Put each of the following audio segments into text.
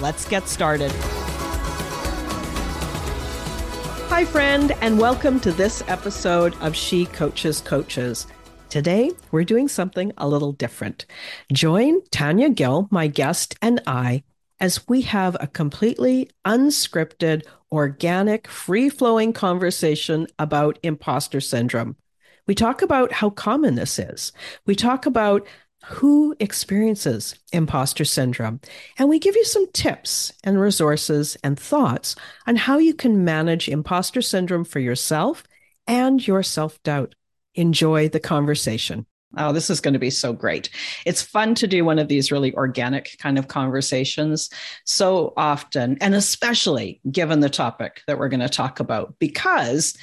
Let's get started. Hi, friend, and welcome to this episode of She Coaches Coaches. Today, we're doing something a little different. Join Tanya Gill, my guest, and I, as we have a completely unscripted, organic, free-flowing conversation about imposter syndrome. We talk about how common this is. We talk about who experiences imposter syndrome, and we give you some tips and resources and thoughts on how you can manage imposter syndrome for yourself and your self-doubt. Enjoy the conversation. Oh, this is going to be so great. It's fun to do one of these really organic kind of conversations so often, and especially given the topic that we're going to talk about, because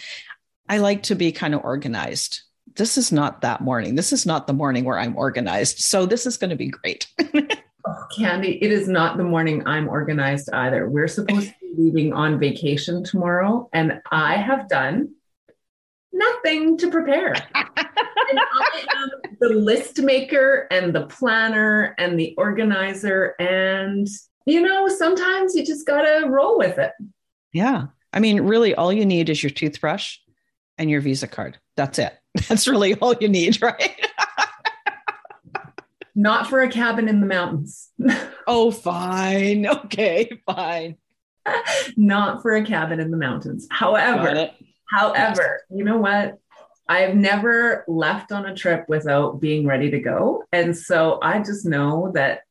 I like to be kind of organized. This is not that morning. This is not the morning where I'm organized. So this is going to be great. Candy, it is not the morning I'm organized either. We're supposed to be leaving on vacation tomorrow, and I have done nothing to prepare. And I am the list maker and the planner and the organizer. And, you know, sometimes you just got to roll with it. Yeah. I mean, really, all you need is your toothbrush and your Visa card. That's it. That's really all you need, right? Not for a cabin in the mountains. Oh, fine. Okay, fine. Not for a cabin in the mountains. However, you know what? I've never left on a trip without being ready to go. And so I just know that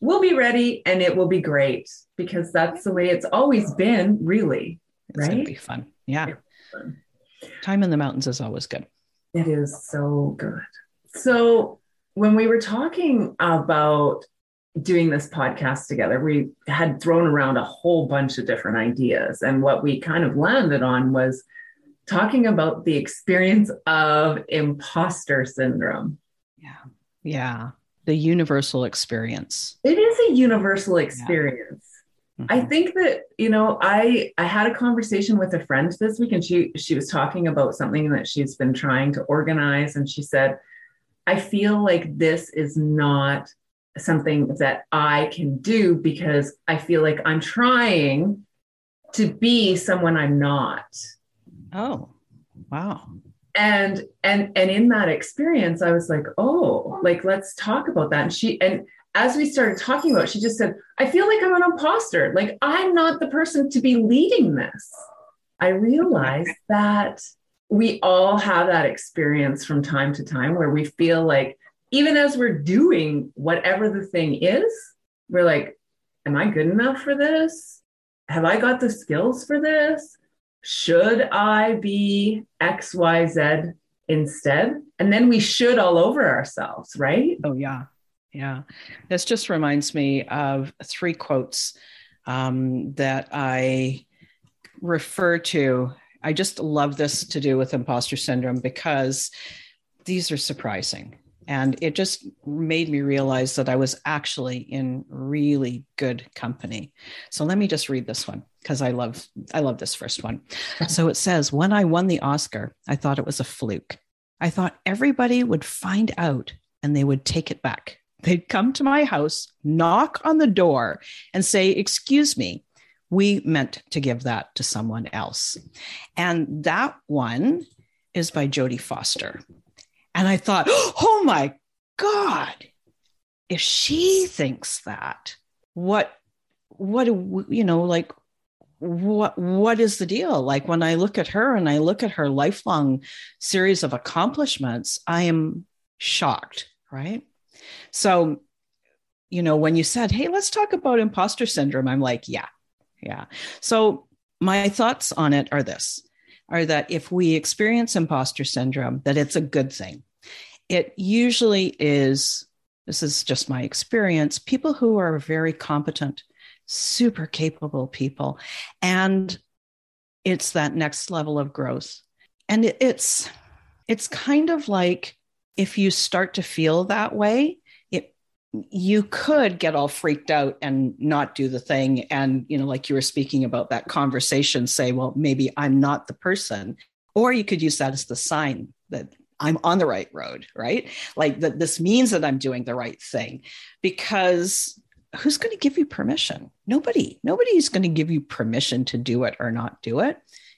we'll be ready and it will be great, because that's the way it's always been, really. It's going to be fun. Yeah. Time in the mountains is always good. It is so good. So when we were talking about doing this podcast together, we had thrown around a whole bunch of different ideas. And what we kind of landed on was talking about the experience of imposter syndrome. Yeah. Yeah. The universal experience. It is a universal experience. Yeah. Mm-hmm. I think that, you know, I had a conversation with a friend this week, and she was talking about something that she's been trying to organize. And she said, I feel like this is not something that I can do, because I feel like I'm trying to be someone I'm not. Oh, wow. And in that experience, I was like, oh, like, let's talk about that. And as we started talking about it, she just said, I feel like I'm an imposter. Like, I'm not the person to be leading this. I realized that we all have that experience from time to time where we feel like, even as we're doing whatever the thing is, we're like, am I good enough for this? Have I got the skills for this? Should I be X, Y, Z instead? And then we should all over ourselves, right? Oh, yeah. Yeah. This just reminds me of three quotes that I refer to. I just love this to do with imposter syndrome, because these are surprising. And it just made me realize that I was actually in really good company. So let me just read this one. because I love this first one. So it says, when I won the Oscar, I thought it was a fluke. I thought everybody would find out and they would take it back. They'd come to my house, knock on the door and say, excuse me, we meant to give that to someone else. And that one is by Jodie Foster. And I thought, oh my God, if she thinks that, what is the deal? Like when I look at her and I look at her lifelong series of accomplishments, I am shocked, right? So, you know, when you said, hey, let's talk about imposter syndrome, I'm like, yeah. So my thoughts on it are that if we experience imposter syndrome, that it's a good thing. It usually is, this is just my experience, people who are very competent, super capable people. And it's that next level of growth. And it's kind of like, if you start to feel that way, you could get all freaked out and not do the thing. And, you know, like you were speaking about that conversation, say, well, maybe I'm not the person, or you could use that as the sign that I'm on the right road, right? Like that this means that I'm doing the right thing, because who's going to give you permission? Nobody's going to give you permission to do it or not do it.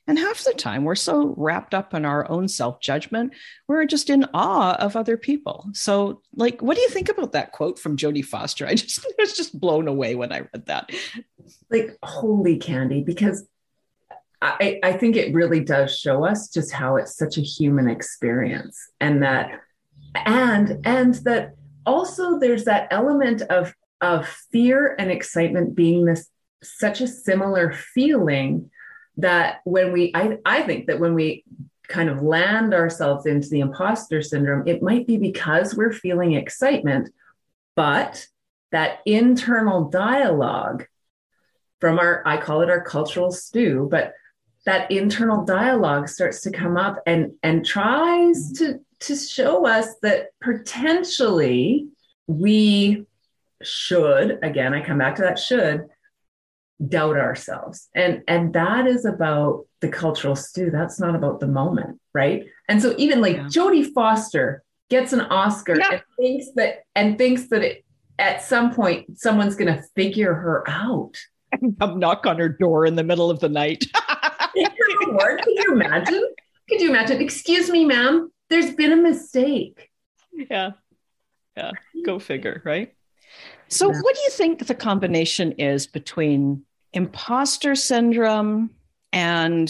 And half the time we're so wrapped up in our own self-judgment, we're just in awe of other people. So like, what do you think about that quote from Jodie Foster? I was just blown away when I read that. Like, holy Candy, because I think it really does show us just how it's such a human experience, and that, and that also there's that element of fear and excitement being this, such a similar feeling, that when I think that when we kind of land ourselves into the imposter syndrome, it might be because we're feeling excitement, but that internal dialogue from I call it our cultural stew, but that internal dialogue starts to come up and tries to show us that potentially we should, again, I come back to that should, doubt ourselves. And that is about the cultural stew. That's not about the moment, right? And so even like Jodie Foster gets an Oscar and thinks that it, at some point someone's going to figure her out and come knock on her door in the middle of the night. Could you imagine? Excuse me, ma'am, there's been a mistake. Yeah. Go figure, right? So what do you think the combination is between imposter syndrome and,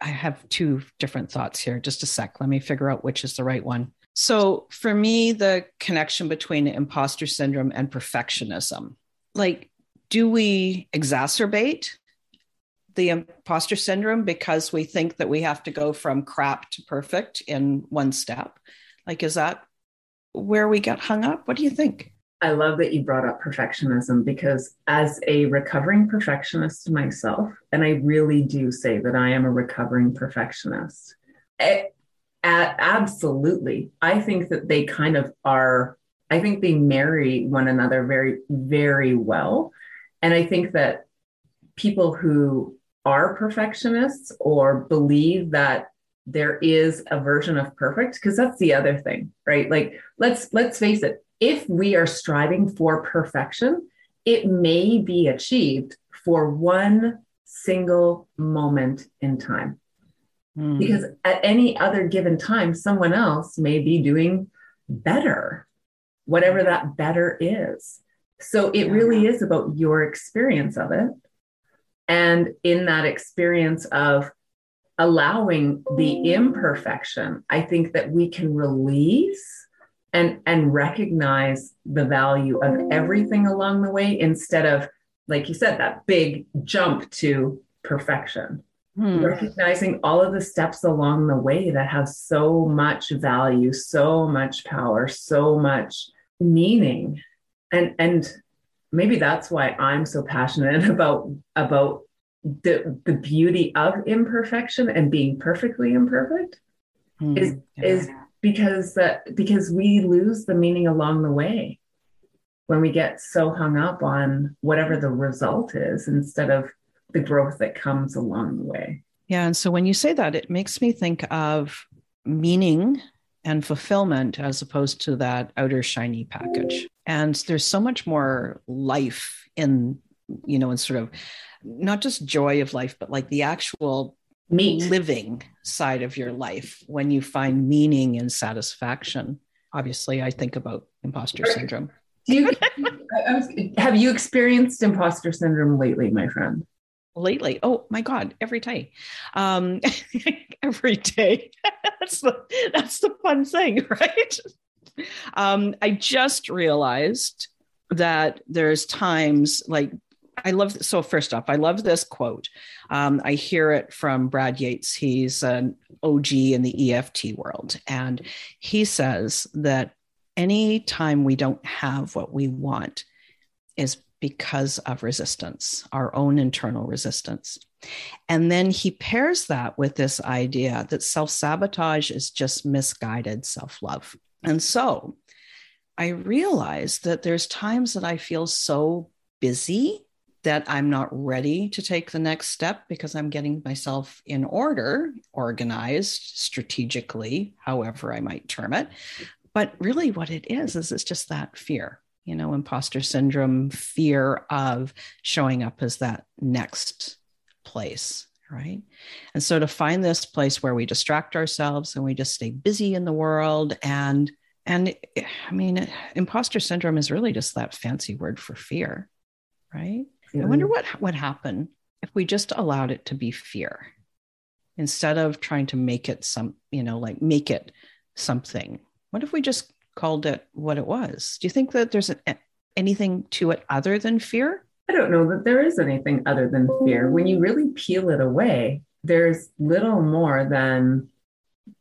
I have two different thoughts here, just a sec. Let me figure out which is the right one. So for me, the connection between imposter syndrome and perfectionism, like, do we exacerbate the imposter syndrome because we think that we have to go from crap to perfect in one step? Like, is that where we get hung up? What do you think? I love that you brought up perfectionism, because as a recovering perfectionist myself, and I really do say that I am a recovering perfectionist, absolutely. I think that they kind of are, I think they marry one another very, very well. And I think that people who are perfectionists or believe that there is a version of perfect, because that's the other thing, right? Like, let's face it. If we are striving for perfection, it may be achieved for one single moment in time. Because at any other given time, someone else may be doing better, whatever that better is. So it really is about your experience of it. And in that experience of allowing the imperfection, I think that we can release and recognize the value of everything along the way, instead of, like you said, that big jump to perfection, recognizing all of the steps along the way that have so much value, so much power, so much meaning. And maybe that's why I'm so passionate about the beauty of imperfection and being perfectly imperfect, is because we lose the meaning along the way when we get so hung up on whatever the result is, instead of the growth that comes along the way. Yeah. And so when you say that, it makes me think of meaning and fulfillment as opposed to that outer shiny package. And there's so much more life in, you know, in sort of not just joy of life, but like the actual living side of your life when you find meaning and satisfaction. Obviously, I think about imposter syndrome. Have you experienced imposter syndrome lately, my friend? Lately? Oh my God, every day. Every day. That's the fun thing, right? I just realized that there's times like, so first off, I love this quote. I hear it from Brad Yates. He's an OG in the EFT world. And he says that any time we don't have what we want is because of resistance, our own internal resistance. And then he pairs that with this idea that self-sabotage is just misguided self-love. And so I realized that there's times that I feel so busy that I'm not ready to take the next step because I'm getting myself in order, organized strategically, however I might term it. But really what it is it's just that fear, you know, imposter syndrome, fear of showing up as that next place, right? And so to find this place where we distract ourselves and we just stay busy in the world and I mean, imposter syndrome is really just that fancy word for fear, right? I wonder what would happen if we just allowed it to be fear instead of trying to make it make it something. What if we just called it what it was? Do you think that there's anything to it other than fear? I don't know that there is anything other than fear. When you really peel it away, there's little more than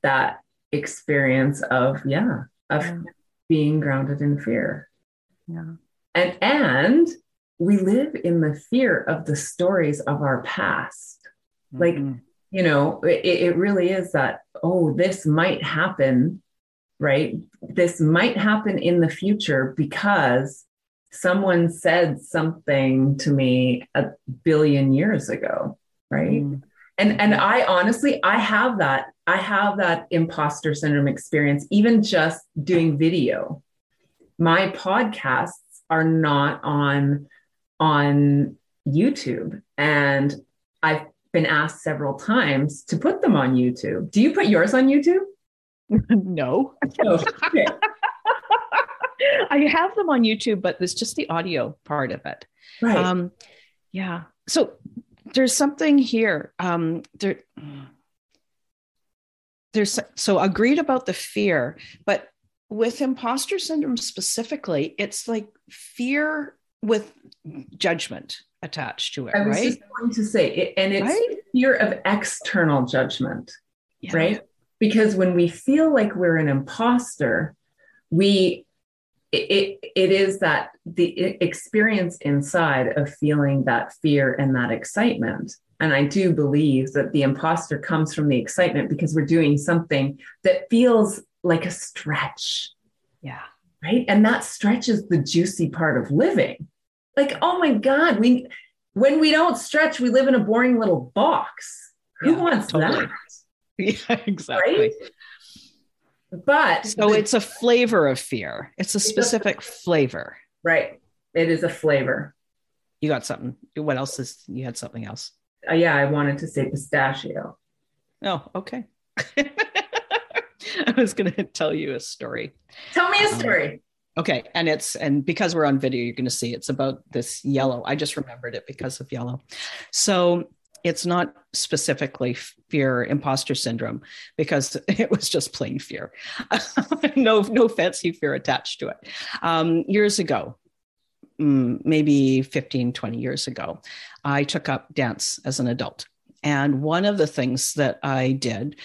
that experience of being grounded in fear. Yeah. And we live in the fear of the stories of our past. Mm-hmm. Like, you know, it really is that, this might happen, right? This might happen in the future because someone said something to me 1 billion years ago, right? Mm-hmm. And I honestly, I have that imposter syndrome experience, even just doing video. My podcasts are not on YouTube. And I've been asked several times to put them on YouTube. Do you put yours on YouTube? No. Oh, okay. I have them on YouTube, but it's just the audio part of it. Right. Yeah. So there's something here. There's so agreed about the fear, but with imposter syndrome specifically, it's like fear with judgment attached to it, right? I was just going to say, it's fear of external judgment, right? Because when we feel like we're an imposter, it is that the experience inside of feeling that fear and that excitement. And I do believe that the imposter comes from the excitement because we're doing something that feels like a stretch. Yeah. Right. And that stretches the juicy part of living. Like, oh my God, when we don't stretch, we live in a boring little box. Who wants that? Yeah, exactly. Right? But so it's a flavor of fear. It's a specific flavor. Right. It is a flavor. You got something. What else you had something else? Yeah. I wanted to say pistachio. Oh, okay. I was going to tell you a story. Tell me a story. Okay. And because we're on video, you're going to see it's about this yellow. I just remembered it because of yellow. So it's not specifically fear, imposter syndrome, because it was just plain fear. No fancy fear attached to it. Years ago, maybe 15, 20 years ago, I took up dance as an adult. And one of the things that I did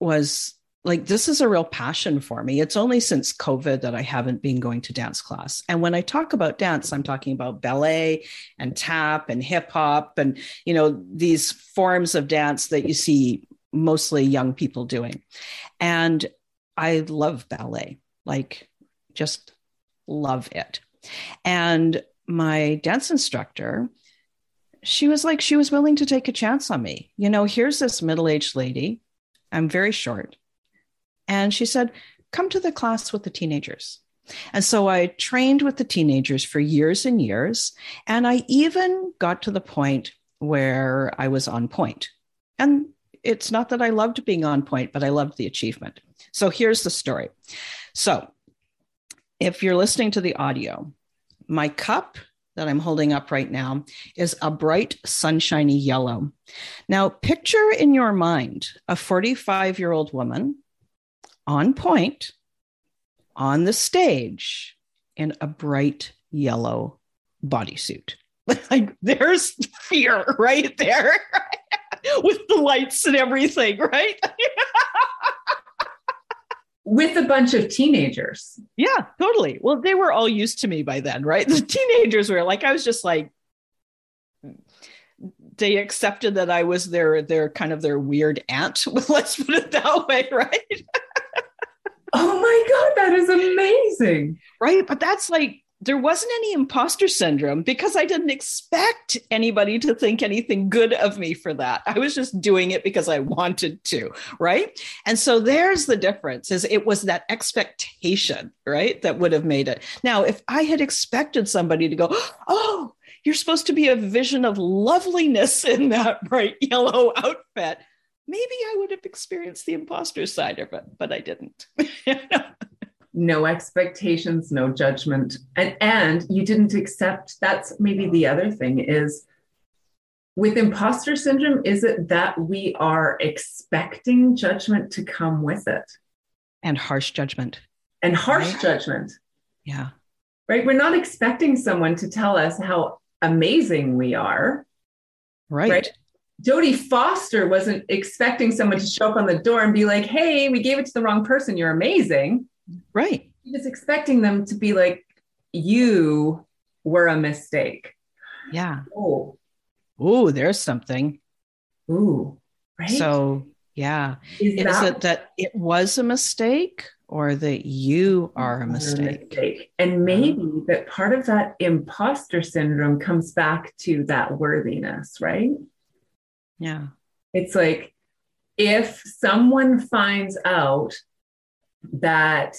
was, like, this is a real passion for me. It's only since COVID that I haven't been going to dance class. And when I talk about dance, I'm talking about ballet and tap and hip hop and, you know, these forms of dance that you see mostly young people doing. And I love ballet, like just love it. And my dance instructor, she was like, she was willing to take a chance on me. You know, here's this middle-aged lady. I'm very short. And she said, come to the class with the teenagers. And so I trained with the teenagers for years and years. And I even got to the point where I was on point. And it's not that I loved being on point, but I loved the achievement. So here's the story. So if you're listening to the audio, my cup that I'm holding up right now is a bright, sunshiny yellow. Now, picture in your mind a 45-year-old woman on point on the stage in a bright yellow bodysuit. Like, there's fear right there, right? With the lights and everything, right? With a bunch of teenagers. Yeah, totally. Well, they were all used to me by then, right? The teenagers were like, I was just like, they accepted that I was their kind of their weird aunt. Let's put it that way, right? Oh my God, that is amazing. Right? But that's like, there wasn't any imposter syndrome because I didn't expect anybody to think anything good of me for that. I was just doing it because I wanted to, right? And so there's the difference, is it was that expectation, right, that would have made it. Now, if I had expected somebody to go, oh, you're supposed to be a vision of loveliness in that bright yellow outfit, maybe I would have experienced the imposter side of it, but I didn't. No expectations, no judgment. And you didn't accept. That's maybe the other thing is with imposter syndrome, is it that we are expecting judgment to come with it? And harsh judgment. And harsh judgment. Yeah. Right. We're not expecting someone to tell us how amazing we are. Right? Jodie Foster wasn't expecting someone to show up on the door and be like, hey, we gave it to the wrong person. You're amazing. Right. He was expecting them to be like, you were a mistake. Yeah. Oh, ooh, there's something. Ooh, right. So, yeah. Is it that it was a mistake or that you are a mistake? And maybe that part of that imposter syndrome comes back to that worthiness, right? Yeah. It's like, if someone finds out that,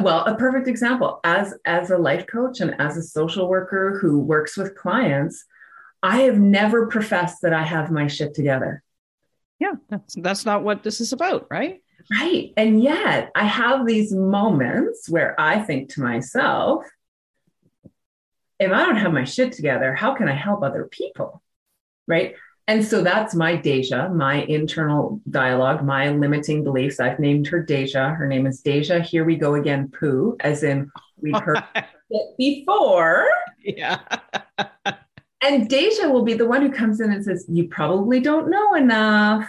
well, a perfect example, as a life coach and as a social worker who works with clients, I have never professed that I have my shit together. Yeah, that's not what this is about, right? Right. And yet I have these moments where I think to myself, if I don't have my shit together, how can I help other people? Right. And so that's my Deja, my internal dialogue, my limiting beliefs. I've named her Deja. Her name is Deja. Here we go again, poo, as in we've heard it before. Yeah. And Deja will be the one who comes in and says, you probably don't know enough.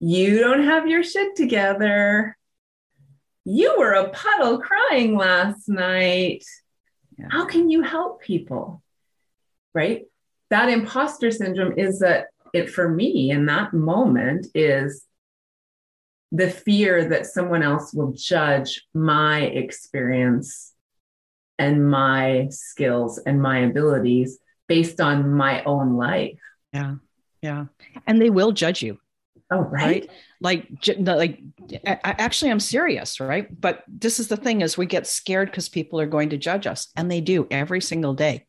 You don't have your shit together. You were a puddle crying last night. Yeah. How can you help people? Right? That imposter syndrome is that it, for me in that moment, is the fear that someone else will judge my experience and my skills and my abilities based on my own life. Yeah. Yeah. And they will judge you. Oh, right. Like, actually, I'm serious, right? But this is the thing, is we get scared because people are going to judge us, and they do every single day.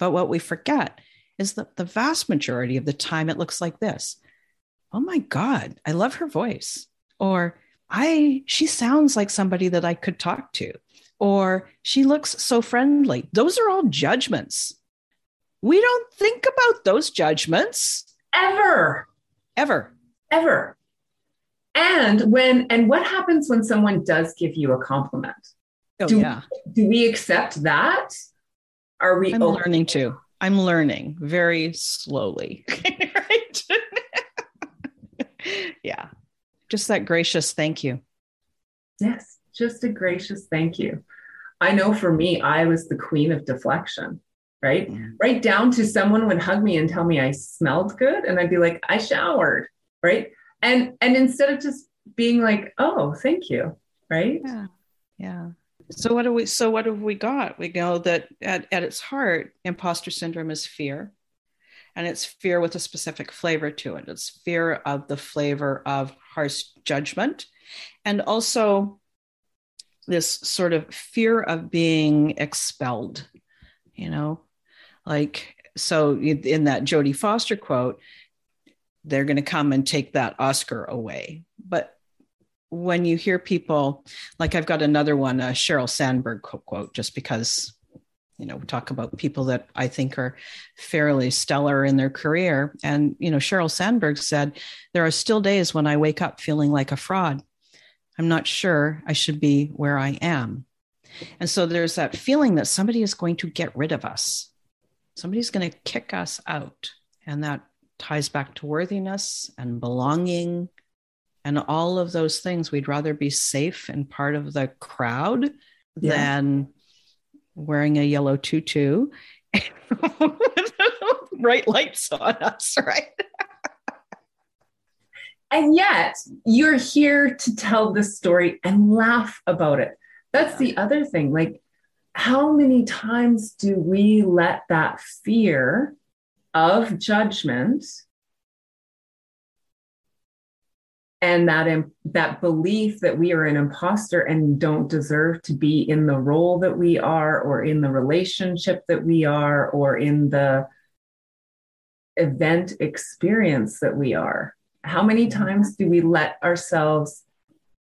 But what we forget is that the vast majority of the time it looks like this. Oh my God, I love her voice. Or she sounds like somebody that I could talk to. Or she looks so friendly. Those are all judgments. We don't think about those judgments. Ever. And what happens when someone does give you a compliment? Oh, do we accept that? Are we learning to? I'm learning very slowly. Right? Yeah. Just that gracious thank you. Yes. Just a gracious thank you. I know for me, I was the queen of deflection, right? Yeah. Right down to someone would hug me and tell me I smelled good. And I'd be like, I showered. Right. And instead of just being like, oh, thank you. Right. Yeah. Yeah. So what have we got? We know that at its heart, imposter syndrome is fear. And it's fear with a specific flavor to it. It's fear of the flavor of harsh judgment, and also this sort of fear of being expelled, you know, like, so in that Jodie Foster quote, they're going to come and take that Oscar away. But when you hear people, like I've got another one, a Sheryl Sandberg quote, just because, you know, we talk about people that I think are fairly stellar in their career. And, you know, Sheryl Sandberg said, there are still days when I wake up feeling like a fraud. I'm not sure I should be where I am. And so there's that feeling that somebody is going to get rid of us. Somebody's going to kick us out. And that ties back to worthiness and belonging and all of those things. We'd rather be safe and part of the crowd than wearing a yellow tutu with bright lights on us, right? And yet you're here to tell this story and laugh about it. That's the other thing. Like, how many times do we let that fear of judgment and that belief that we are an imposter and don't deserve to be in the role that we are, or in the relationship that we are, or in the event experience that we are? How many times do we let ourselves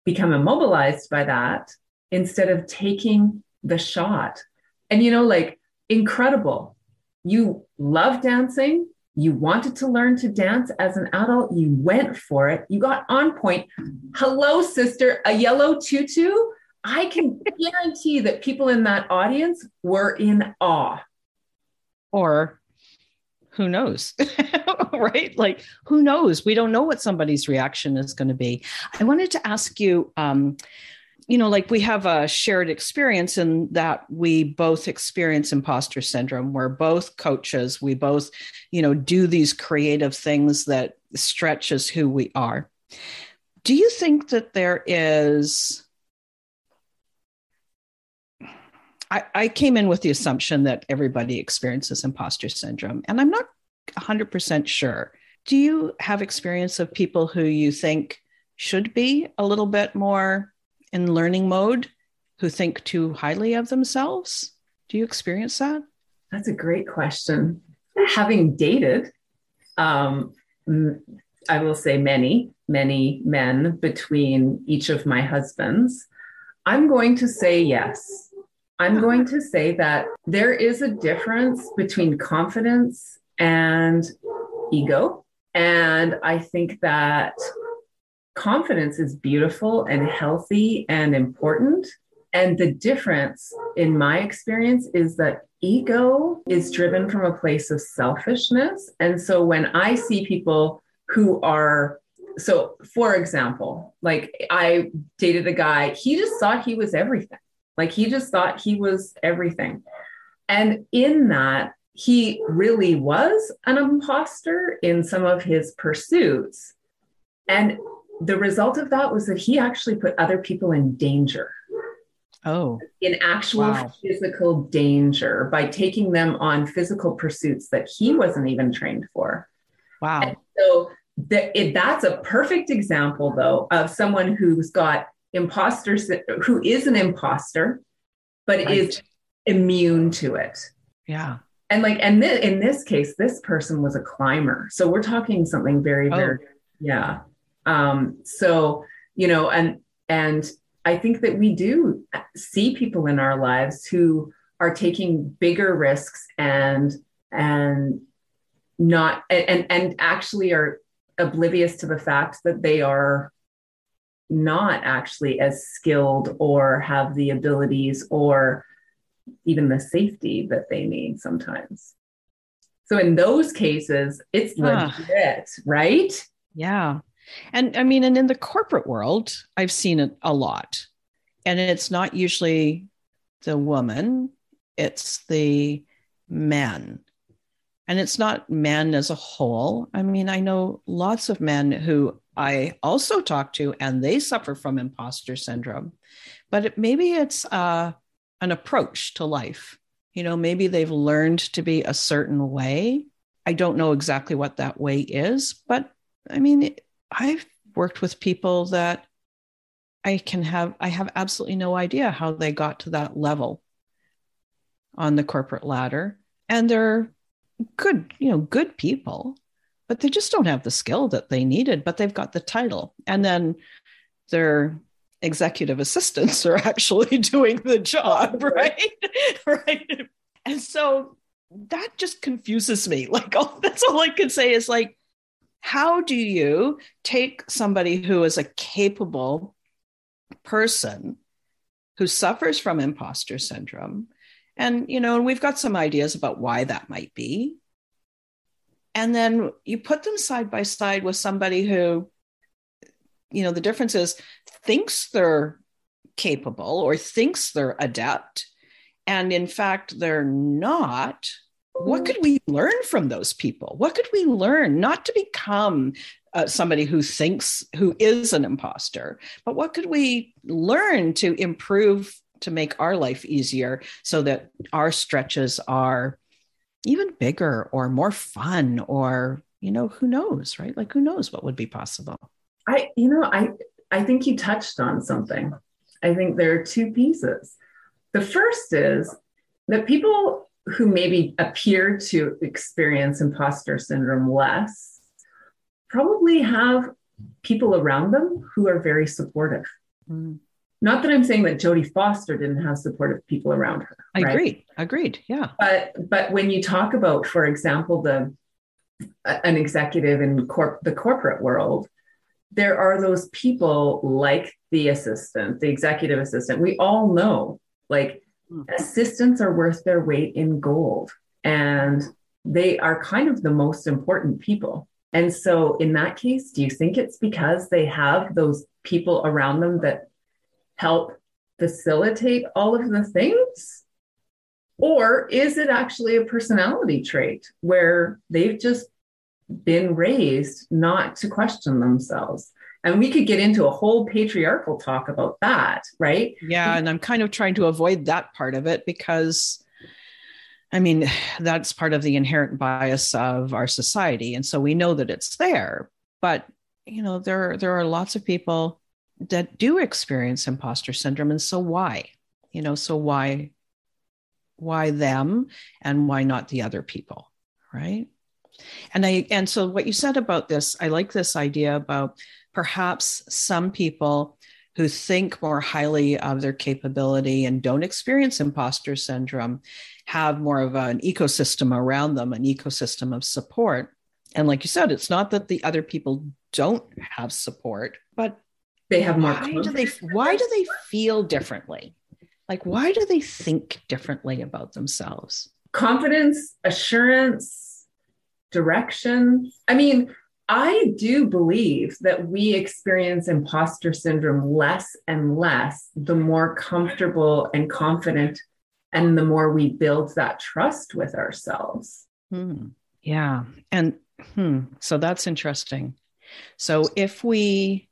become immobilized by that instead of taking the shot? And, you know, like, incredible. You love dancing. You wanted to learn to dance as an adult. You went for it. You got on point. Hello, sister, a yellow tutu. I can guarantee that people in that audience were in awe. Or who knows, right? Like, who knows? We don't know what somebody's reaction is going to be. I wanted to ask you, you know, like, we have a shared experience in that we both experience imposter syndrome. We're both coaches. We both, you know, do these creative things that stretches who we are. Do you think that there is, I came in with the assumption that everybody experiences imposter syndrome, and I'm not 100% sure. Do you have experience of people who you think should be a little bit more in learning mode, who think too highly of themselves? Do you experience that? That's a great question. Having dated, I will say many, many men between each of my husbands, I'm going to say yes. I'm going to say that there is a difference between confidence and ego. And I think that confidence is beautiful and healthy and important. And the difference, in my experience, is that ego is driven from a place of selfishness. And so when I see people who are, so for example, like, I dated a guy, he just thought he was everything. Like, he just thought he was everything. And in that, he really was an imposter in some of his pursuits. And the result of that was that he actually put other people in danger. Oh, in actual physical danger, by taking them on physical pursuits that he wasn't even trained for. Wow. And so that's a perfect example, though, of someone who's got imposters, who is an imposter, but is immune to it. Yeah. And like, and in this case, this person was a climber. So we're talking something very, very, so, you know, and I think that we do see people in our lives who are taking bigger risks and not, and actually are oblivious to the fact that they are not actually as skilled or have the abilities or even the safety that they need sometimes. So in those cases, it's legit, right? Yeah. And I mean, and in the corporate world, I've seen it a lot, and it's not usually the woman, it's the men, and it's not men as a whole. I mean, I know lots of men who I also talk to, and they suffer from imposter syndrome, but maybe it's an approach to life. You know, maybe they've learned to be a certain way I don't know exactly what that way is, but I mean, I've worked with people that I have absolutely no idea how they got to that level on the corporate ladder. And they're good, good people, but they just don't have the skill that they needed, but they've got the title. And then their executive assistants are actually doing the job, right? Right. And so that just confuses me. Like, that's all I can say is like, how do you take somebody who is a capable person who suffers from imposter syndrome? And, and we've got some ideas about why that might be. And then you put them side by side with somebody who, the difference is thinks they're capable or thinks they're adept, and in fact, they're not. What could we learn from those people? What could we learn not to become somebody who is an imposter, but what could we learn to improve to make our life easier so that our stretches are even bigger or more fun or, who knows, right? Like, who knows what would be possible? I think you touched on something. I think there are two pieces. The first is that people who maybe appear to experience imposter syndrome less probably have people around them who are very supportive. Mm. Not that I'm saying that Jodie Foster didn't have supportive people around her. Right? Agreed. Yeah. But when you talk about, for example, an executive in the corporate world, there are those people like the assistant, the executive assistant. We all know, like, assistants are worth their weight in gold, and they are kind of the most important people. And so in that case, do you think it's because they have those people around them that help facilitate all of the things? Or is it actually a personality trait where they've just been raised not to question themselves? And we could get into a whole patriarchal talk about that, right? Yeah. And I'm kind of trying to avoid that part of it because, I mean, that's part of the inherent bias of our society. And so we know that it's there, but there are lots of people that do experience imposter syndrome. And so why, why them and why not the other people? Right. And so what you said about this, I like this idea about perhaps some people who think more highly of their capability and don't experience imposter syndrome have more of an ecosystem around them, an ecosystem of support. And like you said, it's not that the other people don't have support, but they have more. Why do they feel differently? Like, why do they think differently about themselves? Confidence, assurance, direction. I mean, I do believe that we experience imposter syndrome less and less, the more comfortable and confident, and the more we build that trust with ourselves. Yeah. And so that's interesting. So if we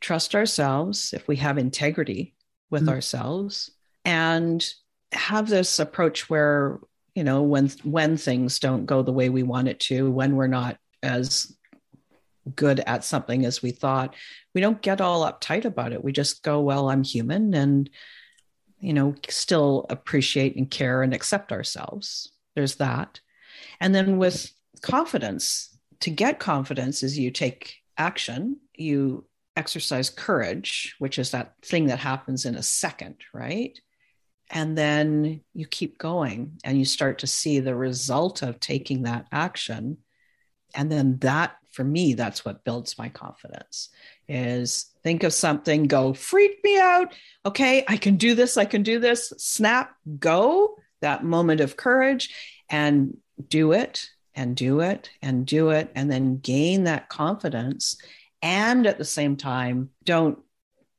trust ourselves, if we have integrity with ourselves and have this approach where, when things don't go the way we want it to, when we're not as good at something as we thought, we don't get all uptight about it. We just go, well, I'm human, and, still appreciate and care and accept ourselves. There's that. And then with confidence, to get confidence is you take action, you exercise courage, which is that thing that happens in a second, right? And then you keep going and you start to see the result of taking that action. And then that, for me, that's what builds my confidence, is think of something, go, freak me out. Okay, I can do this, snap, go, that moment of courage, and do it and do it and do it, and then gain that confidence. And at the same time, don't,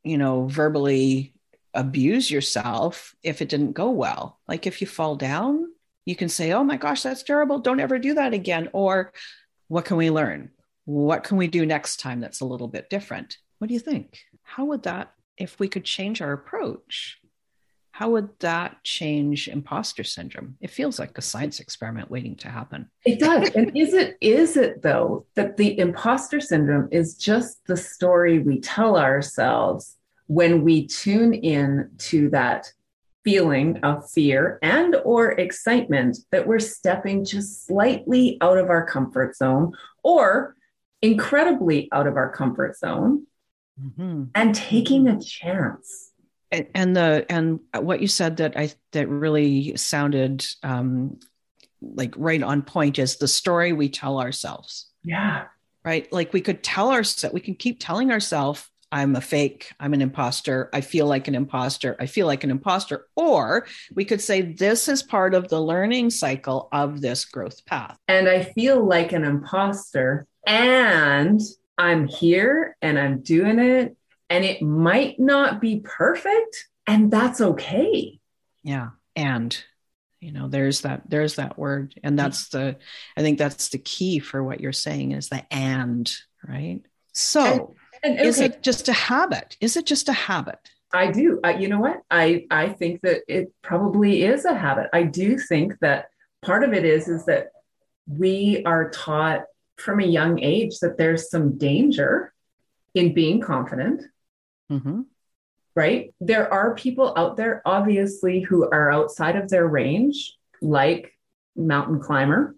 verbally abuse yourself if it didn't go well. Like, if you fall down, you can say, oh my gosh, that's terrible. Don't ever do that again. Or what can we learn? What can we do next time that's a little bit different? What do you think? How would that, if we could change our approach, How would that change imposter syndrome? It feels like a science experiment waiting to happen. It does. And is it though, that the imposter syndrome is just the story we tell ourselves when we tune in to that feeling of fear and or excitement that we're stepping just slightly out of our comfort zone or incredibly out of our comfort zone and taking a chance. And what you said that really sounded like right on point is the story we tell ourselves. Yeah. Right. Like we can keep telling ourselves, I'm a fake, I'm an imposter, I feel like an imposter, Or we could say this is part of the learning cycle of this growth path. And I feel like an imposter and I'm here and I'm doing it. And it might not be perfect, and that's okay. Yeah. And, there's that word. And I think that's the key for what you're saying is the and, right? So and is it just a habit? I do. You know what? I think that it probably is a habit. I do think that part of it is that we are taught from a young age that there's some danger in being confident. Mm-hmm. Right? There are people out there, obviously, who are outside of their range, like mountain climber.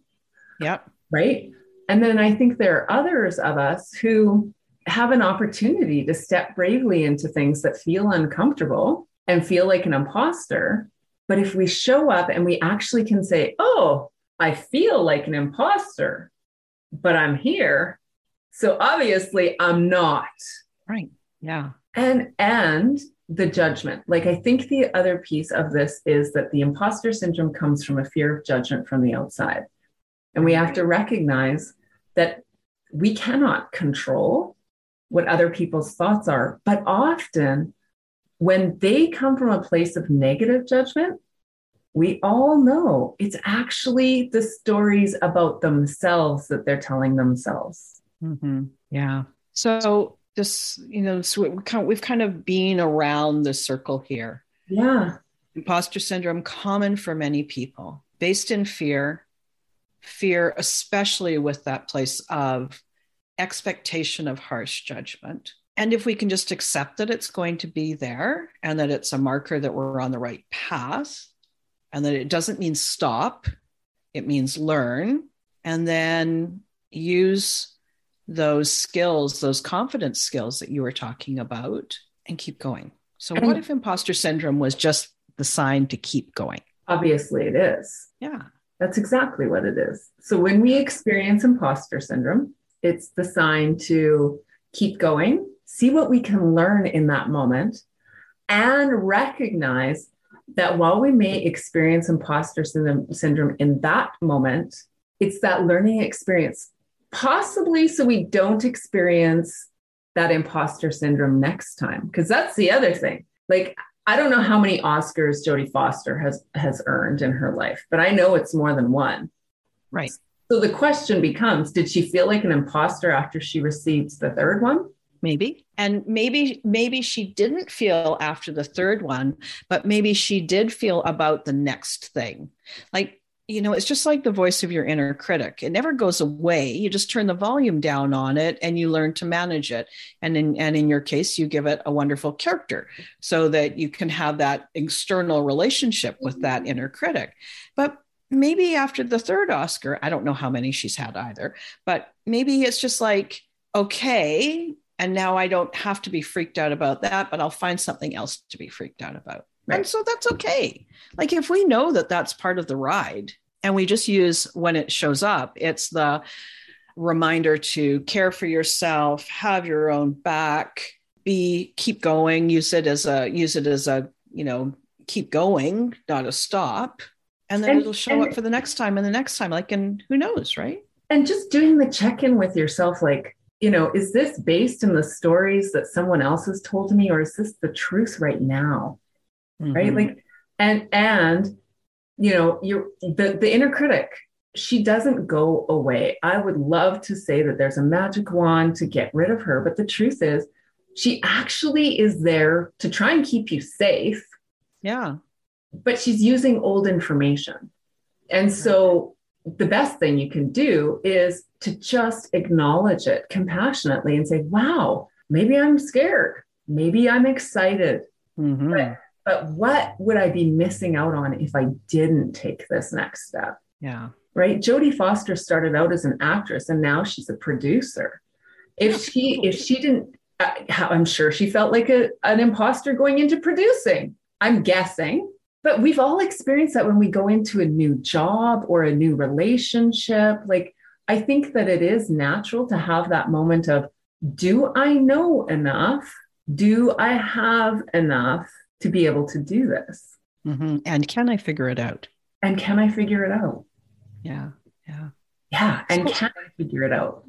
Yep. Right? And then I think there are others of us who have an opportunity to step bravely into things that feel uncomfortable and feel like an imposter. But if we show up and we actually can say, oh, I feel like an imposter, but I'm here. So obviously I'm not. Right. Yeah. And the judgment, like, I think the other piece of this is that the imposter syndrome comes from a fear of judgment from the outside. And we have to recognize that we cannot control what other people's thoughts are, but often when they come from a place of negative judgment, we all know it's actually the stories about themselves that they're telling themselves. Mm-hmm. Yeah. So this, we've kind of been around the circle here. Yeah. Imposter syndrome, common for many people, based in fear, especially with that place of expectation of harsh judgment. And if we can just accept that it's going to be there and that it's a marker that we're on the right path and that it doesn't mean stop, it means learn, and then use those skills, those confidence skills that you were talking about, and keep going. So what if imposter syndrome was just the sign to keep going? Obviously it is. Yeah. That's exactly what it is. So when we experience imposter syndrome, it's the sign to keep going, see what we can learn in that moment, and recognize that while we may experience imposter syndrome in that moment, it's that learning experience, possibly so we don't experience that imposter syndrome next time. Because that's the other thing. Like, I don't know how many Oscars Jodie Foster has earned in her life, but I know it's more than one. Right. So the question becomes, did she feel like an imposter after she received the third one? Maybe. And maybe she didn't feel after the third one, but maybe she did feel about the next thing. Like, it's just like the voice of your inner critic. It never goes away. You just turn the volume down on it and you learn to manage it. And in your case, you give it a wonderful character so that you can have that external relationship with that inner critic. But maybe after the third Oscar, I don't know how many she's had either, but maybe it's just like, okay, and now I don't have to be freaked out about that, but I'll find something else to be freaked out about. And so that's okay. Like, if we know that that's part of the ride and we just use when it shows up, it's the reminder to care for yourself, have your own back, keep going, use it as a keep going, not a stop. And then it'll show up for the next time and the next time, like, and who knows, right? And just doing the check-in with yourself, like, is this based in the stories that someone else has told me, or is this the truth right now? Right. Like, the inner critic, she doesn't go away. I would love to say that there's a magic wand to get rid of her, but the truth is she actually is there to try and keep you safe. Yeah. but she's using old information. And so the best thing you can do is to just acknowledge it compassionately and say, wow, maybe I'm scared. Maybe I'm excited. Mm-hmm. But what would I be missing out on if I didn't take this next step? Yeah. Right. Jodie Foster started out as an actress and now she's a producer. If she didn't, I'm sure she felt like an imposter going into producing, I'm guessing. But we've all experienced that when we go into a new job or a new relationship. Like, I think that it is natural to have that moment of, do I know enough? Do I have enough to be able to do this? Mm-hmm. And can I figure it out? And can I figure it out? Yeah. Yeah. Yeah. And so, can I figure it out?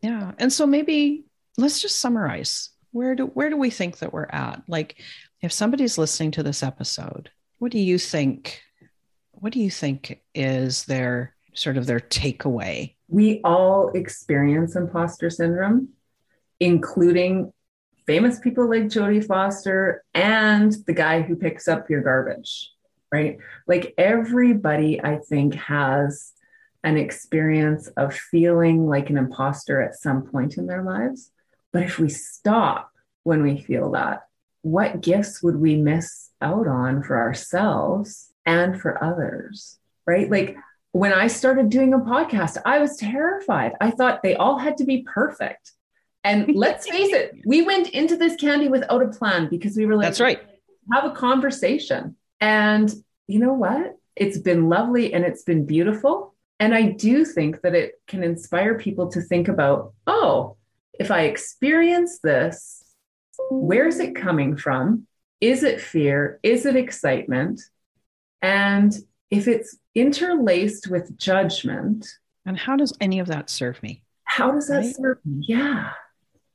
Yeah. And so maybe let's just summarize. Where do we think that we're at? Like, if somebody's listening to this episode, what do you think is their takeaway? We all experience imposter syndrome, including famous people like Jodie Foster and the guy who picks up your garbage, right? Like, everybody, I think, has an experience of feeling like an imposter at some point in their lives. But if we stop when we feel that, what gifts would we miss out on for ourselves and for others, right? Like, when I started doing a podcast, I was terrified. I thought they all had to be perfect. And let's face it, we went into this, Candy, without a plan because we were like, that's right, have a conversation. And you know what? It's been lovely and it's been beautiful. And I do think that it can inspire people to think about, oh, if I experience this, where's it coming from? Is it fear? Is it excitement? And if it's interlaced with judgment. And how does any of that serve me? How does that serve me? Yeah.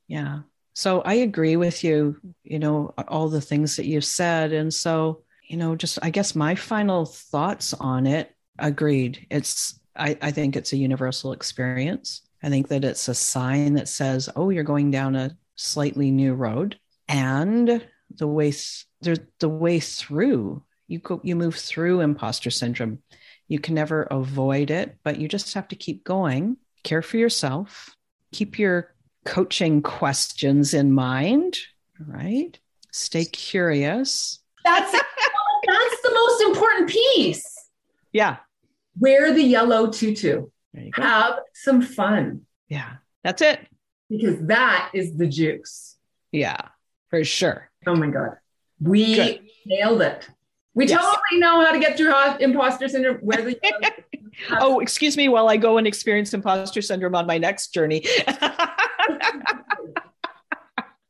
Yeah. So I agree with you, you know, all the things that you've said. And so, you know, just, I guess my final thoughts on it, agreed. I think it's a universal experience. I think that it's a sign that says, oh, you're going down a slightly new road. And the way through, you move through imposter syndrome. You can never avoid it, but you just have to keep going. Care for yourself. Keep your coaching questions in mind, right? Stay curious. That's the most important piece. Yeah. Wear the yellow tutu. Have some fun. Yeah, that's it. Because that is the juice. Yeah, for sure. Oh my God. We nailed it. We totally know how to get through imposter syndrome. Wear the yellow tutu. Oh, excuse me while I go and experience imposter syndrome on my next journey.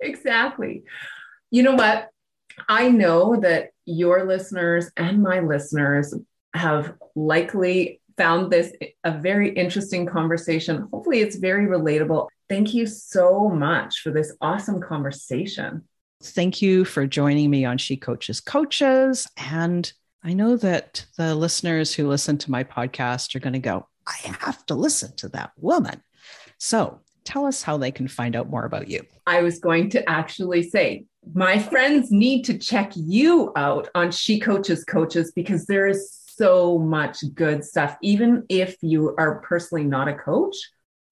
Exactly. You know what? I know that your listeners and my listeners have likely found this a very interesting conversation. Hopefully it's very relatable. Thank you so much for this awesome conversation. Thank you for joining me on She Coaches Coaches. And I know that the listeners who listen to my podcast are going to go, I have to listen to that woman. So tell us how they can find out more about you. I was going to actually say, my friends need to check you out on She Coaches Coaches, because there is so much good stuff. Even if you are personally not a coach,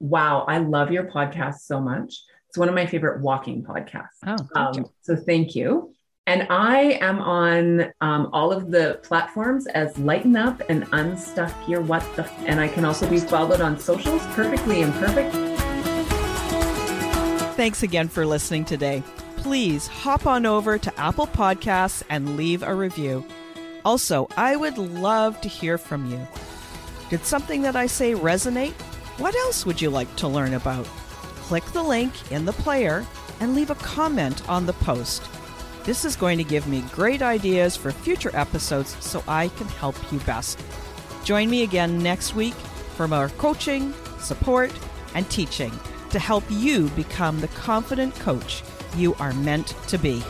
wow, I love your podcast so much. It's one of my favorite walking podcasts. Oh, thank you. So thank you. And I am on all of the platforms as Lighten Up and Unstuck Your What the f. And I can also be followed on socials, Perfectly Imperfect. Thanks again for listening today. Please hop on over to Apple Podcasts and leave a review. Also, I would love to hear from you. Did something that I say resonate? What else would you like to learn about? Click the link in the player and leave a comment on the post. This is going to give me great ideas for future episodes so I can help you best. Join me again next week for more coaching, support, and teaching to help you become the confident coach you are meant to be.